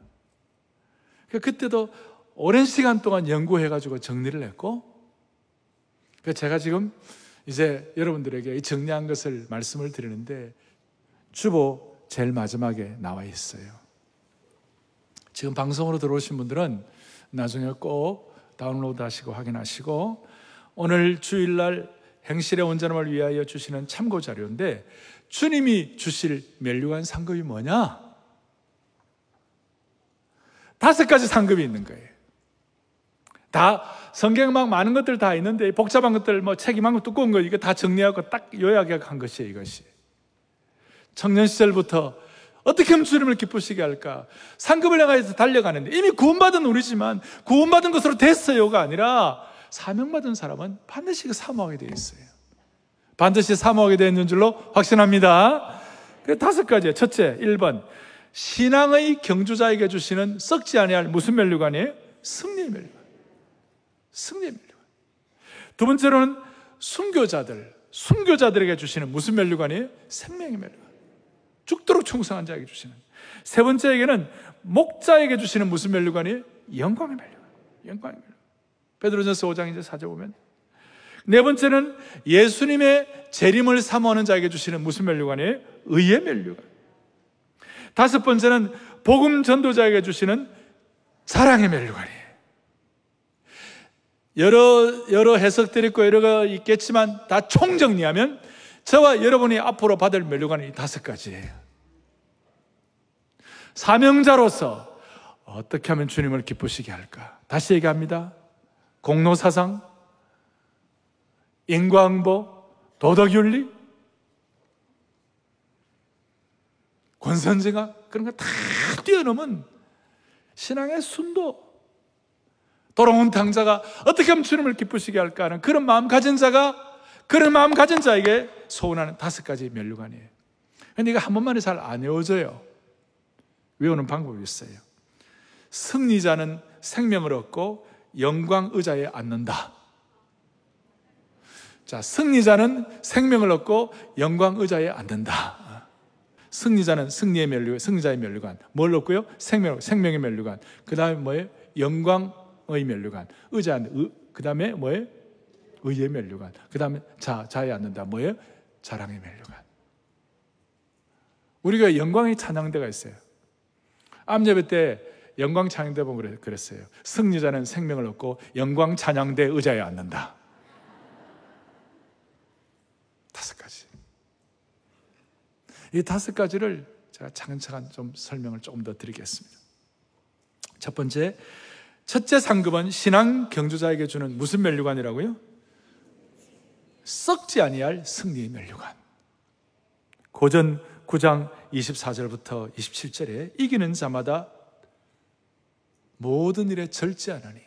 그러니까 그때도 오랜 시간 동안 연구해가지고 정리를 했고, 제가 지금 이제 여러분들에게 이 정리한 것을 말씀을 드리는데 주보 제일 마지막에 나와 있어요. 지금 방송으로 들어오신 분들은 나중에 꼭 다운로드 하시고 확인하시고, 오늘 주일날 행실의 온전함을 위하여 주시는 참고 자료인데 주님이 주실 멸류관 상급이 뭐냐? 다섯 가지 상급이 있는 거예요. 다 성경 막 많은 것들 다 있는데 복잡한 것들 뭐 책이 많고 두꺼운 거 이거 다 정리하고 딱 요약한 것이에요. 이것이 청년 시절부터 어떻게 하면 주님을 기쁘시게 할까, 상급을 향해서 달려가는데 이미 구원받은 우리지만 구원받은 것으로 됐어요가 아니라 사명받은 사람은 반드시 사모하게 되어 있어요. 반드시 사모하게 되어 있는 줄로 확신합니다. 그래서 다섯 가지예요. 첫째, 일 번, 신앙의 경주자에게 주시는 썩지 아니할 무슨 면류관이에요? 승리의 면류관. 승리의 면류관. 두 번째로는 순교자들, 순교자들에게 주시는 무슨 면류관이에요? 생명의 면류관. 죽도록 충성한 자에게 주시는. 세 번째에게는 목자에게 주시는 무슨 면류관이에요? 영광의 면류관. 영광의 면류관. 베드로전서 오 장 이제 사 절 보면. 네 번째는 예수님의 재림을 사모하는 자에게 주시는 무슨 면류관이에요? 의의 면류관. 다섯 번째는 복음 전도자에게 주시는 사랑의 면류관이에요. 여러 여러 해석들이 있고 여러가 있겠지만 다 총정리하면 저와 여러분이 앞으로 받을 면류관은 이 다섯 가지예요. 사명자로서 어떻게 하면 주님을 기쁘시게 할까? 다시 얘기합니다. 공로사상, 인과응보, 도덕윤리, 권선징악, 그런 거 다 뛰어넘은 신앙의 순도, 돌아온 탕자가 어떻게 하면 주님을 기쁘시게 할까 하는 그런 마음 가진 자가, 그런 마음 가진 자에게 소원하는 다섯 가지 면류관이에요. 그런데 이거 한 번만에 잘 안 외워져요. 외우는 방법이 있어요. 승리자는 생명을 얻고 영광 의자에 앉는다. 자, 승리자는 생명을 얻고 영광 의자에 앉는다. 승리자는 승리의 면류, 승리자의 면류관. 뭘 얻고요? 생명, 생명의 면류관. 그 다음에 뭐예요? 영광의 면류관. 의자 앉는, 그 다음에 뭐예요? 의의 면류관. 그 다음에 자, 자에 앉는다. 뭐예요? 자랑의 면류관. 우리가 영광의 찬양대가 있어요. 암예배 때 영광 찬양대 보면 그랬어요. 승리자는 생명을 얻고 영광 찬양대 의자에 앉는다. 다섯 가지. 이 다섯 가지를 제가 차근차근 좀 설명을 조금 더 드리겠습니다. 첫 번째, 첫째 상급은 신앙 경주자에게 주는 무슨 면류관이라고요? 썩지 아니할 승리의 면류관. 고전 구 장 이십사 절부터 이십칠 절에 이기는 자마다 모든 일에 절제하나니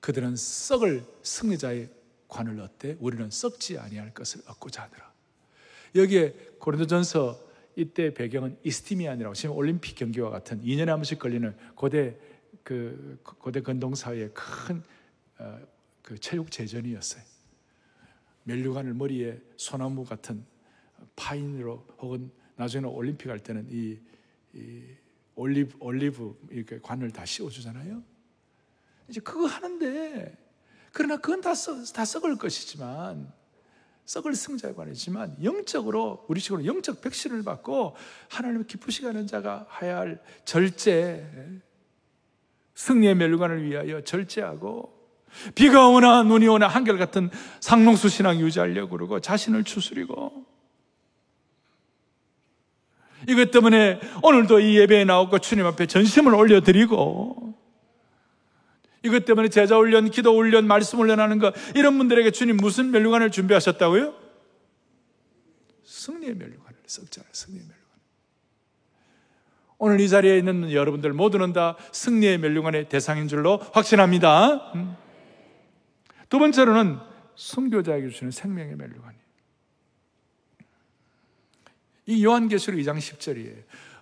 그들은 썩을 승리자의 관을 얻되 우리는 썩지 아니할 것을 얻고자 하느라. 여기에 고린도전서 이때 배경은 이스티미안이라고, 지금 올림픽 경기와 같은 이 년에 한 번씩 걸리는 고대 그 고대 근동사회의 큰 그 체육 제전이었어요. 면류관을 머리에 소나무 같은 파인으로, 혹은 나중에는 올림픽 할 때는 이, 이 올리브, 올리브 이렇게 관을 다 씌워주잖아요. 이제 그거 하는데, 그러나 그건 다, 썩, 다 썩을 것이지만, 썩을 승자의 관이지만, 영적으로, 우리식으로 영적 백신을 받고 하나님을 기쁘시게 하는 자가 해야 할 절제, 승리의 면류관을 위하여 절제하고, 비가 오나 눈이 오나 한결같은 상농수 신앙 유지하려고 그러고, 자신을 추스리고, 이것 때문에 오늘도 이 예배에 나오고 주님 앞에 전심을 올려드리고, 이것 때문에 제자훈련, 기도훈련, 말씀훈련 하는 것, 이런 분들에게 주님 무슨 면류관을 준비하셨다고요? 승리의 면류관을, 썩지 않을 승리의 면류관. 오늘 이 자리에 있는 여러분들 모두는 다 승리의 면류관의 대상인 줄로 확신합니다. 두 번째로는 순교자에게 주시는 생명의 면류관이에요. 이 요한계시록 이 장 십 절이에요.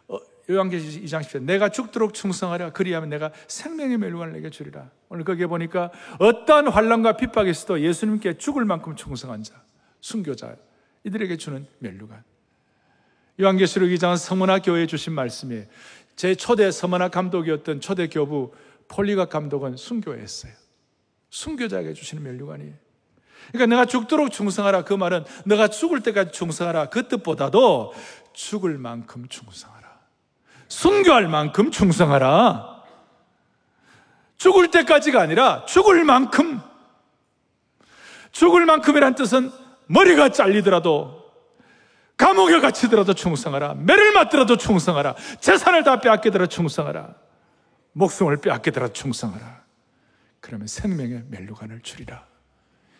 어, 요한계시록 이 장 십 절. 내가 죽도록 충성하라. 그리하면 내가 생명의 면류관을 내게 주리라. 오늘 거기에 보니까 어떠한 환난과 핍박이 있어도 예수님께 죽을 만큼 충성한 자, 순교자, 이들에게 주는 면류관. 요한계시록 이 장은 서머나 교회에 주신 말씀이에요. 제 초대 서머나 감독이었던 초대 교부 폴리갑 감독은 순교했어요. 순교자에게 주시는 면류관이에요. 그러니까 내가 죽도록 충성하라, 그 말은 내가 죽을 때까지 충성하라, 그 뜻보다도 죽을 만큼 충성하라, 순교할 만큼 충성하라. 죽을 때까지가 아니라 죽을 만큼. 죽을 만큼이란 뜻은 머리가 잘리더라도, 감옥에 갇히더라도 충성하라, 매를 맞더라도 충성하라, 재산을 다 빼앗기더라도 충성하라, 목숨을 빼앗기더라도 충성하라. 그러면 생명의 면류관을 주리라.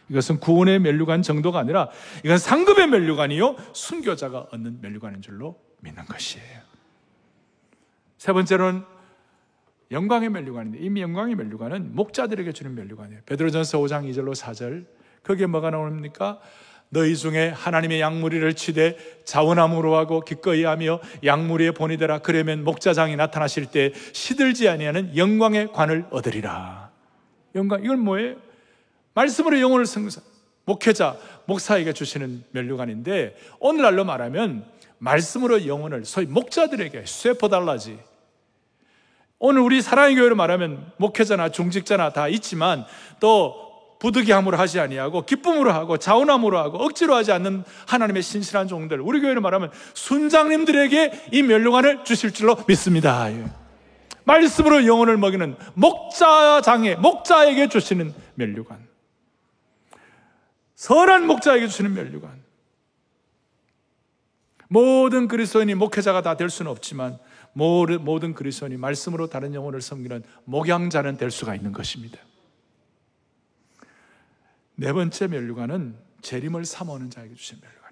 이것은 구원의 면류관 정도가 아니라 이건 상급의 면류관이요, 순교자가 얻는 면류관인 줄로 믿는 것이에요. 세 번째로는 영광의 면류관인데, 이미 영광의 면류관은 목자들에게 주는 면류관이에요. 베드로전서 오 장 이 절로 사 절. 거기에 뭐가 나옵니까? 너희 중에 하나님의 양무리를 치되 자원함으로 하고 기꺼이 하며 양무리의 본이 되라. 그러면 목자장이 나타나실 때 시들지 아니하는 영광의 관을 얻으리라. 영광, 이건 뭐예요? 말씀으로 영혼을 승리사, 목회자, 목사에게 주시는 면류관인데, 오늘날로 말하면 말씀으로 영혼을, 소위 목자들에게, 쇠포달라지. 오늘 우리 사랑의 교회로 말하면 목회자나 중직자나 다 있지만, 또 부득이함으로 하지 아니하고 기쁨으로 하고 자원함으로 하고 억지로 하지 않는 하나님의 신실한 종들, 우리 교회로 말하면 순장님들에게 이 면류관을 주실 줄로 믿습니다. 예. 말씀으로 영혼을 먹이는 목자장에, 목자에게 주시는 면류관, 선한 목자에게 주시는 면류관. 모든 그리스도인이 목회자가 다 될 수는 없지만 모든 그리스도인이 말씀으로 다른 영혼을 섬기는 목양자는 될 수가 있는 것입니다. 네 번째 면류관은 재림을 사모하는 자에게 주신 면류관.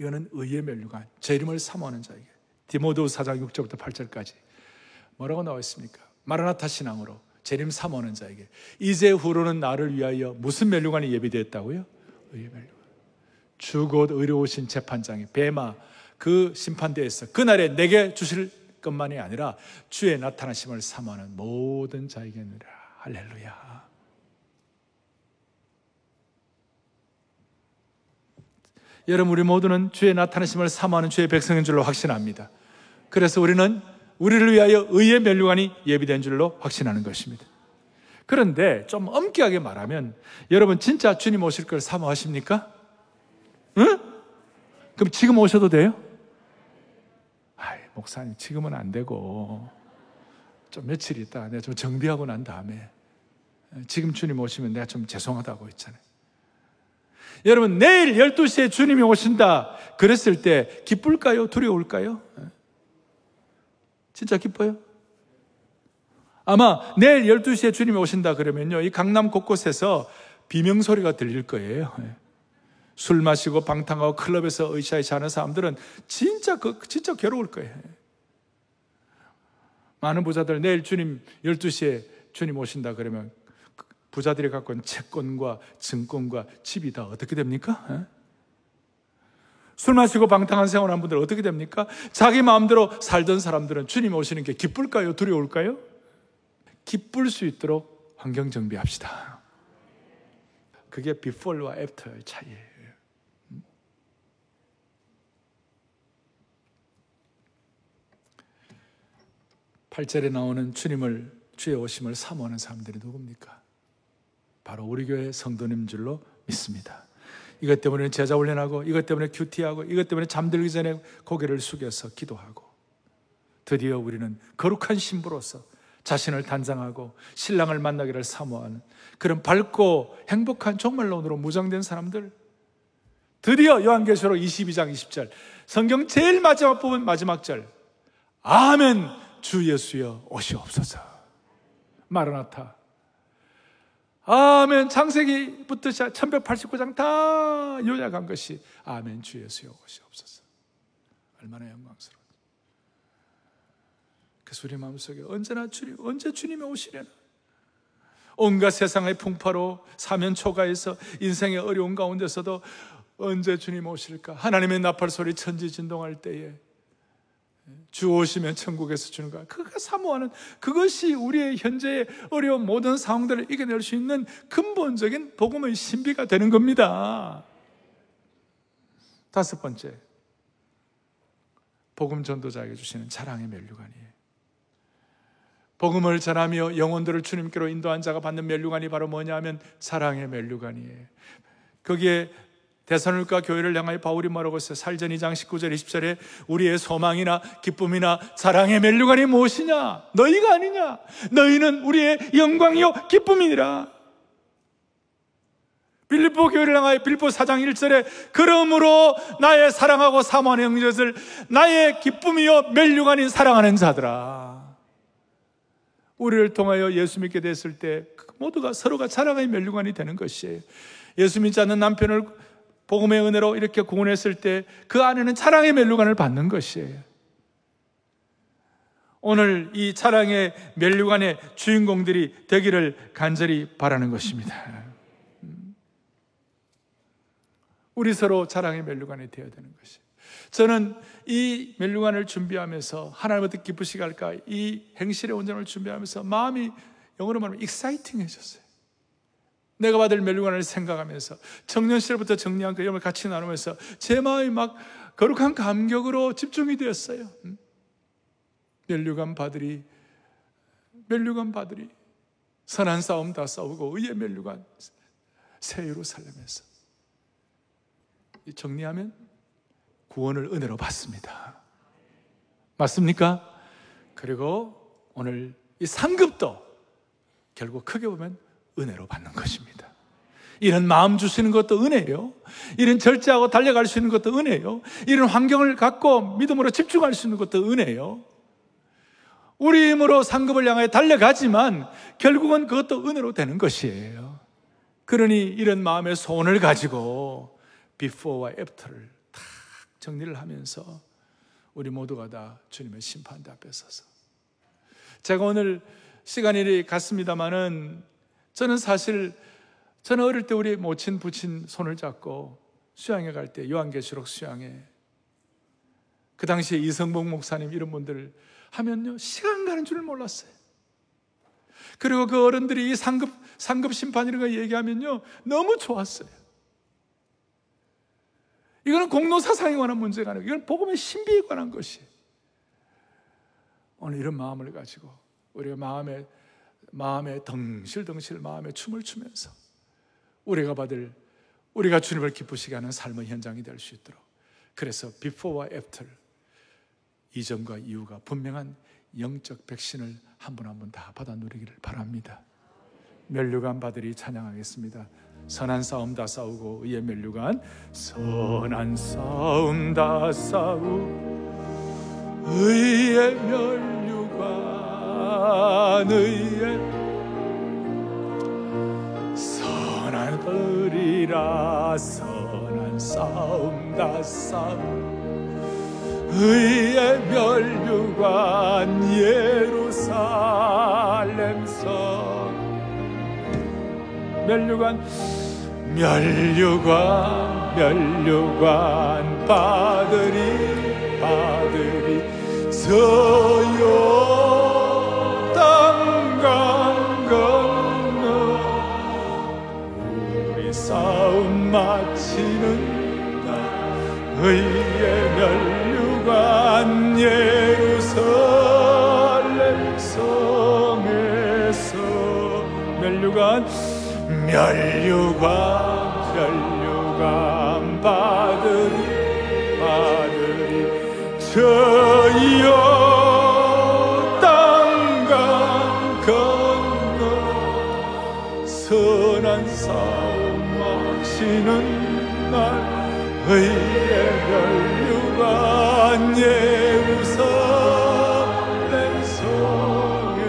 이거는 의의 면류관, 재림을 사모하는 자에게. 디모데후서 사 장 육 절부터 팔 절까지 뭐라고 나와 있습니까? 마라나타 신앙으로 재림 사모하는 자에게 이제 후로는 나를 위하여 무슨 면류관이 예비되었다고요? 의의 면류관. 주 곧 의로우신 재판장이 베마 그 심판대에서 그날에 내게 주실 것만이 아니라 주의 나타나심을 사모하는 모든 자에게니라. 할렐루야. 여러분, 우리 모두는 주의 나타나심을 사모하는 주의 백성인 줄로 확신합니다. 그래서 우리는 우리를 위하여 의의 면류관이 예비된 줄로 확신하는 것입니다. 그런데 좀 엄격하게 말하면 여러분 진짜 주님 오실 걸 사모하십니까? 응? 그럼 지금 오셔도 돼요? 아이, 목사님 지금은 안 되고 좀 며칠 있다 내가 좀 정비하고 난 다음에, 지금 주님 오시면 내가 좀 죄송하다고 했잖아요. 여러분, 내일 열두 시에 주님이 오신다 그랬을 때 기쁠까요? 두려울까요? 진짜 기뻐요? 아마 내일 열두 시에 주님이 오신다 그러면요, 이 강남 곳곳에서 비명소리가 들릴 거예요. 술 마시고 방탕하고 클럽에서 으쌰으쌰 하는 사람들은 진짜, 그, 진짜 괴로울 거예요. 많은 부자들 내일 주님 열두 시에 주님 오신다 그러면 부자들이 갖고 있는 채권과 증권과 집이 다 어떻게 됩니까? 에? 술 마시고 방탕한 생활한 분들은 어떻게 됩니까? 자기 마음대로 살던 사람들은 주님 오시는 게 기쁠까요? 두려울까요? 기쁠 수 있도록 환경 정비합시다. 그게 비포와 애프터의 차이예요. 팔 절에 나오는 주님을, 주의 오심을 사모하는 사람들이 누굽니까? 바로 우리 교회 성도님 줄로 믿습니다. 이것 때문에 제자 훈련하고, 이것 때문에 큐티하고, 이것 때문에 잠들기 전에 고개를 숙여서 기도하고, 드디어 우리는 거룩한 신부로서 자신을 단장하고 신랑을 만나기를 사모하는 그런 밝고 행복한 정말로 오늘로 무장된 사람들. 드디어 요한계시록 이십이 장 이십 절, 성경 제일 마지막 부분 마지막 절, 아멘 주 예수여 오시옵소서, 마라나타. 아멘, 창세기부터 시작 천백팔십구 장 다 요약한 것이 아멘 주 예수여 오시옵소서. 얼마나 영광스러워. 그래서 우리 마음속에 언제나 주님, 언제 주님이 오시려나, 온갖 세상의 풍파로 사면초가에서 인생의 어려운 가운데서도 언제 주님 오실까, 하나님의 나팔 소리 천지 진동할 때에 주 오시면 천국에서 주는 거야. 그가 사모하는, 그것이 우리의 현재의 어려운 모든 상황들을 이겨낼 수 있는 근본적인 복음의 신비가 되는 겁니다. 다섯 번째, 복음 전도자에게 주시는 자랑의 면류관이에요. 복음을 전하며 영혼들을 주님께로 인도한 자가 받는 면류관이 바로 뭐냐 하면 사랑의 면류관이에요. 거기에 데살로니가 교회를 향하여 바울이 말하고 있어요. 살전 이 장 십구 절 이십 절에 우리의 소망이나 기쁨이나 사랑의 면류관이 무엇이냐, 너희가 아니냐, 너희는 우리의 영광이요 기쁨이니라. 빌립보 교회를 향하여 빌립보 사 장 일 절에 그러므로 나의 사랑하고 사모하는 형제들, 나의 기쁨이요 면류관인 사랑하는 자들아. 우리를 통하여 예수 믿게 됐을 때 모두가 서로가 사랑의 면류관이 되는 것이에요. 예수 믿지 않는 남편을 복음의 은혜로 이렇게 구원했을 때 그 안에는 사랑의 면류관을 받는 것이에요. 오늘 이 사랑의 면류관의 주인공들이 되기를 간절히 바라는 것입니다. 우리 서로 사랑의 면류관이 되어야 되는 것이에요. 저는 이 면류관을 준비하면서 하나님한테 기쁘시게 할까, 이 행실의 온전을 준비하면서 마음이 영어로 말하면 익사이팅해졌어요. 내가 받을 면류관을 생각하면서 청년 시절부터 정리한 그 영을 같이 나누면서 제 마음이 막 거룩한 감격으로 집중이 되었어요. 면류관 받으리, 면류관 받으리, 선한 싸움 다 싸우고 의의 면류관 새유로 살려면서 정리하면 구원을 은혜로 받습니다. 맞습니까? 그리고 오늘 이 상급도 결국 크게 보면 은혜로 받는 것입니다. 이런 마음 주시는 것도 은혜예요. 이런 절제하고 달려갈 수 있는 것도 은혜예요. 이런 환경을 갖고 믿음으로 집중할 수 있는 것도 은혜예요. 우리 힘으로 상급을 향해 달려가지만 결국은 그것도 은혜로 되는 것이에요. 그러니 이런 마음의 소원을 가지고 비포와 애프터를 탁 정리를 하면서 우리 모두가 다 주님의 심판대 앞에 서서, 제가 오늘 시간이 갔습니다마는 저는 사실 저는 어릴 때 우리 모친 부친 손을 잡고 수양회 갈 때 요한계시록 수양회, 그 당시에 이성복 목사님 이런 분들 하면요 시간 가는 줄 몰랐어요. 그리고 그 어른들이 이 상급, 상급 심판 이런 거 얘기하면요 너무 좋았어요. 이거는 공로사상에 관한 문제가 아니고 이건 복음의 신비에 관한 것이에요. 오늘 이런 마음을 가지고 우리가 마음에 마음에 덩실덩실 마음에 춤을 추면서 우리가 받을, 우리가 주님을 기쁘시게 하는 삶의 현장이 될 수 있도록, 그래서 비포와 애프터, 이전과 이후가 분명한 영적 백신을 한 분 한 분 다 받아 누리기를 바랍니다. 면류관 받으리 찬양하겠습니다. 선한 싸움 다 싸우고 의의 면류관, 선한 싸움 다 싸우고 의의 면류관, 의의 선한 의리라, 선한 싸움 다 싸우고 의의 면류관, 예루살렘 성 면류관, 면류관, 면류관 받으리, 받으리 서요 땅강 건너 우리 싸움 마치는다, 의의 면류관 예루살렘 성에서 면류관, 면류관, 면류관 받으리, 받으리 저여 땅강 건너 선한 싸움 마치는 날 의의 면류관, 예루살렘 성에.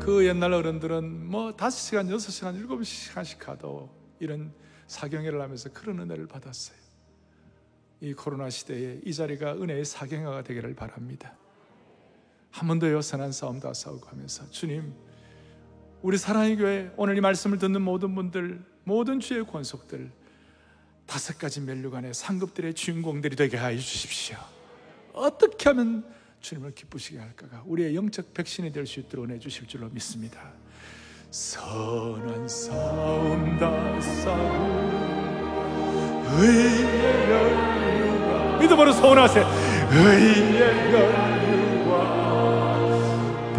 그 옛날 어른들은 뭐 다섯 시간, 여섯 시간, 일곱 시간씩 가도 이런 사경회를 하면서 그런 은혜를 받았어요. 이 코로나 시대에 이 자리가 은혜의 사경회가 되기를 바랍니다. 한 번 더요 선한 싸움 다 싸우고 하면서, 주님, 우리 사랑의 교회 오늘 이 말씀을 듣는 모든 분들, 모든 주의 권속들, 다섯 가지 면류관의 상급들의 주인공들이 되게 하여 주십시오. 어떻게 하면 주님을 기쁘시게 할까가 우리의 영적 백신이 될 수 있도록 은혜 주실 줄로 믿습니다. 선한 싸움 다 싸움 의의 면류관, 믿음으로 소원하세요. 의의 면류관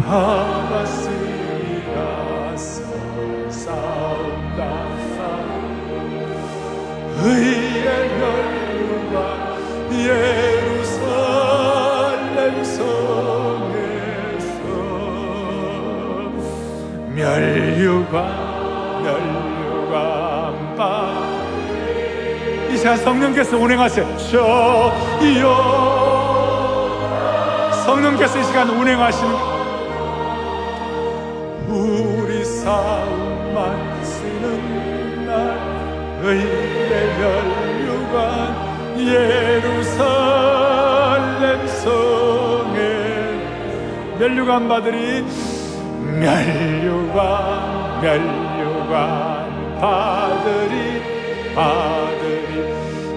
받았으리라, 싸움 다 의의 면류관, 예루살렘 성에서 면류관, 면류관 받으리. 이 시간 성령께서 운행하세요. 저여 성령께서 이 시간 운행하시는 우리 싸움 마치는 날 의의 면류관, 예루살렘 성에 면류관 받으리, 면류관, 면류관 받으리, 받으리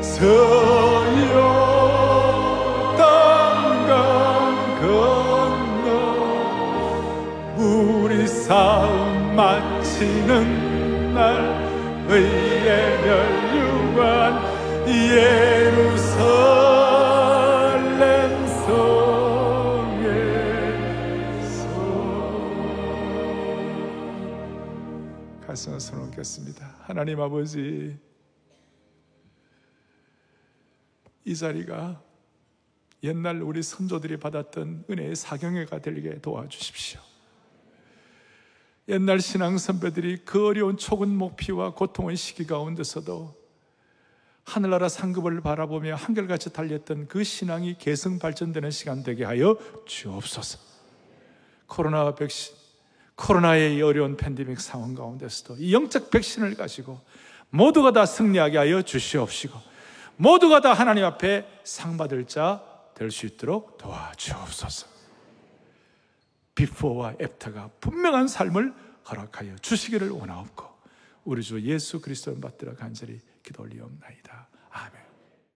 서요 땅강 건너 우리 싸움 마치는 날 의의 면류관, 예루살렘 성에서. 가슴을 손을 얹겠습니다. 하나님 아버지, 이 자리가 옛날 우리 선조들이 받았던 은혜의 사경회가 되게 도와주십시오. 옛날 신앙 선배들이 그 어려운 초근 목피와 고통의 시기 가운데서도 하늘나라 상급을 바라보며 한결같이 달렸던 그 신앙이 계승 발전되는 시간 되게 하여 주옵소서. 코로나 백신, 코로나의 이 어려운 팬데믹 상황 가운데서도 이 영적 백신을 가지고 모두가 다 승리하게 하여 주시옵시고, 모두가 다 하나님 앞에 상받을 자 될 수 있도록 도와주옵소서. 비포와 애프터가 분명한 삶을 허락하여 주시기를 원하옵고, 우리 주 예수 그리스도를 받들어 간절히 기도 올리옵나이다. 아멘.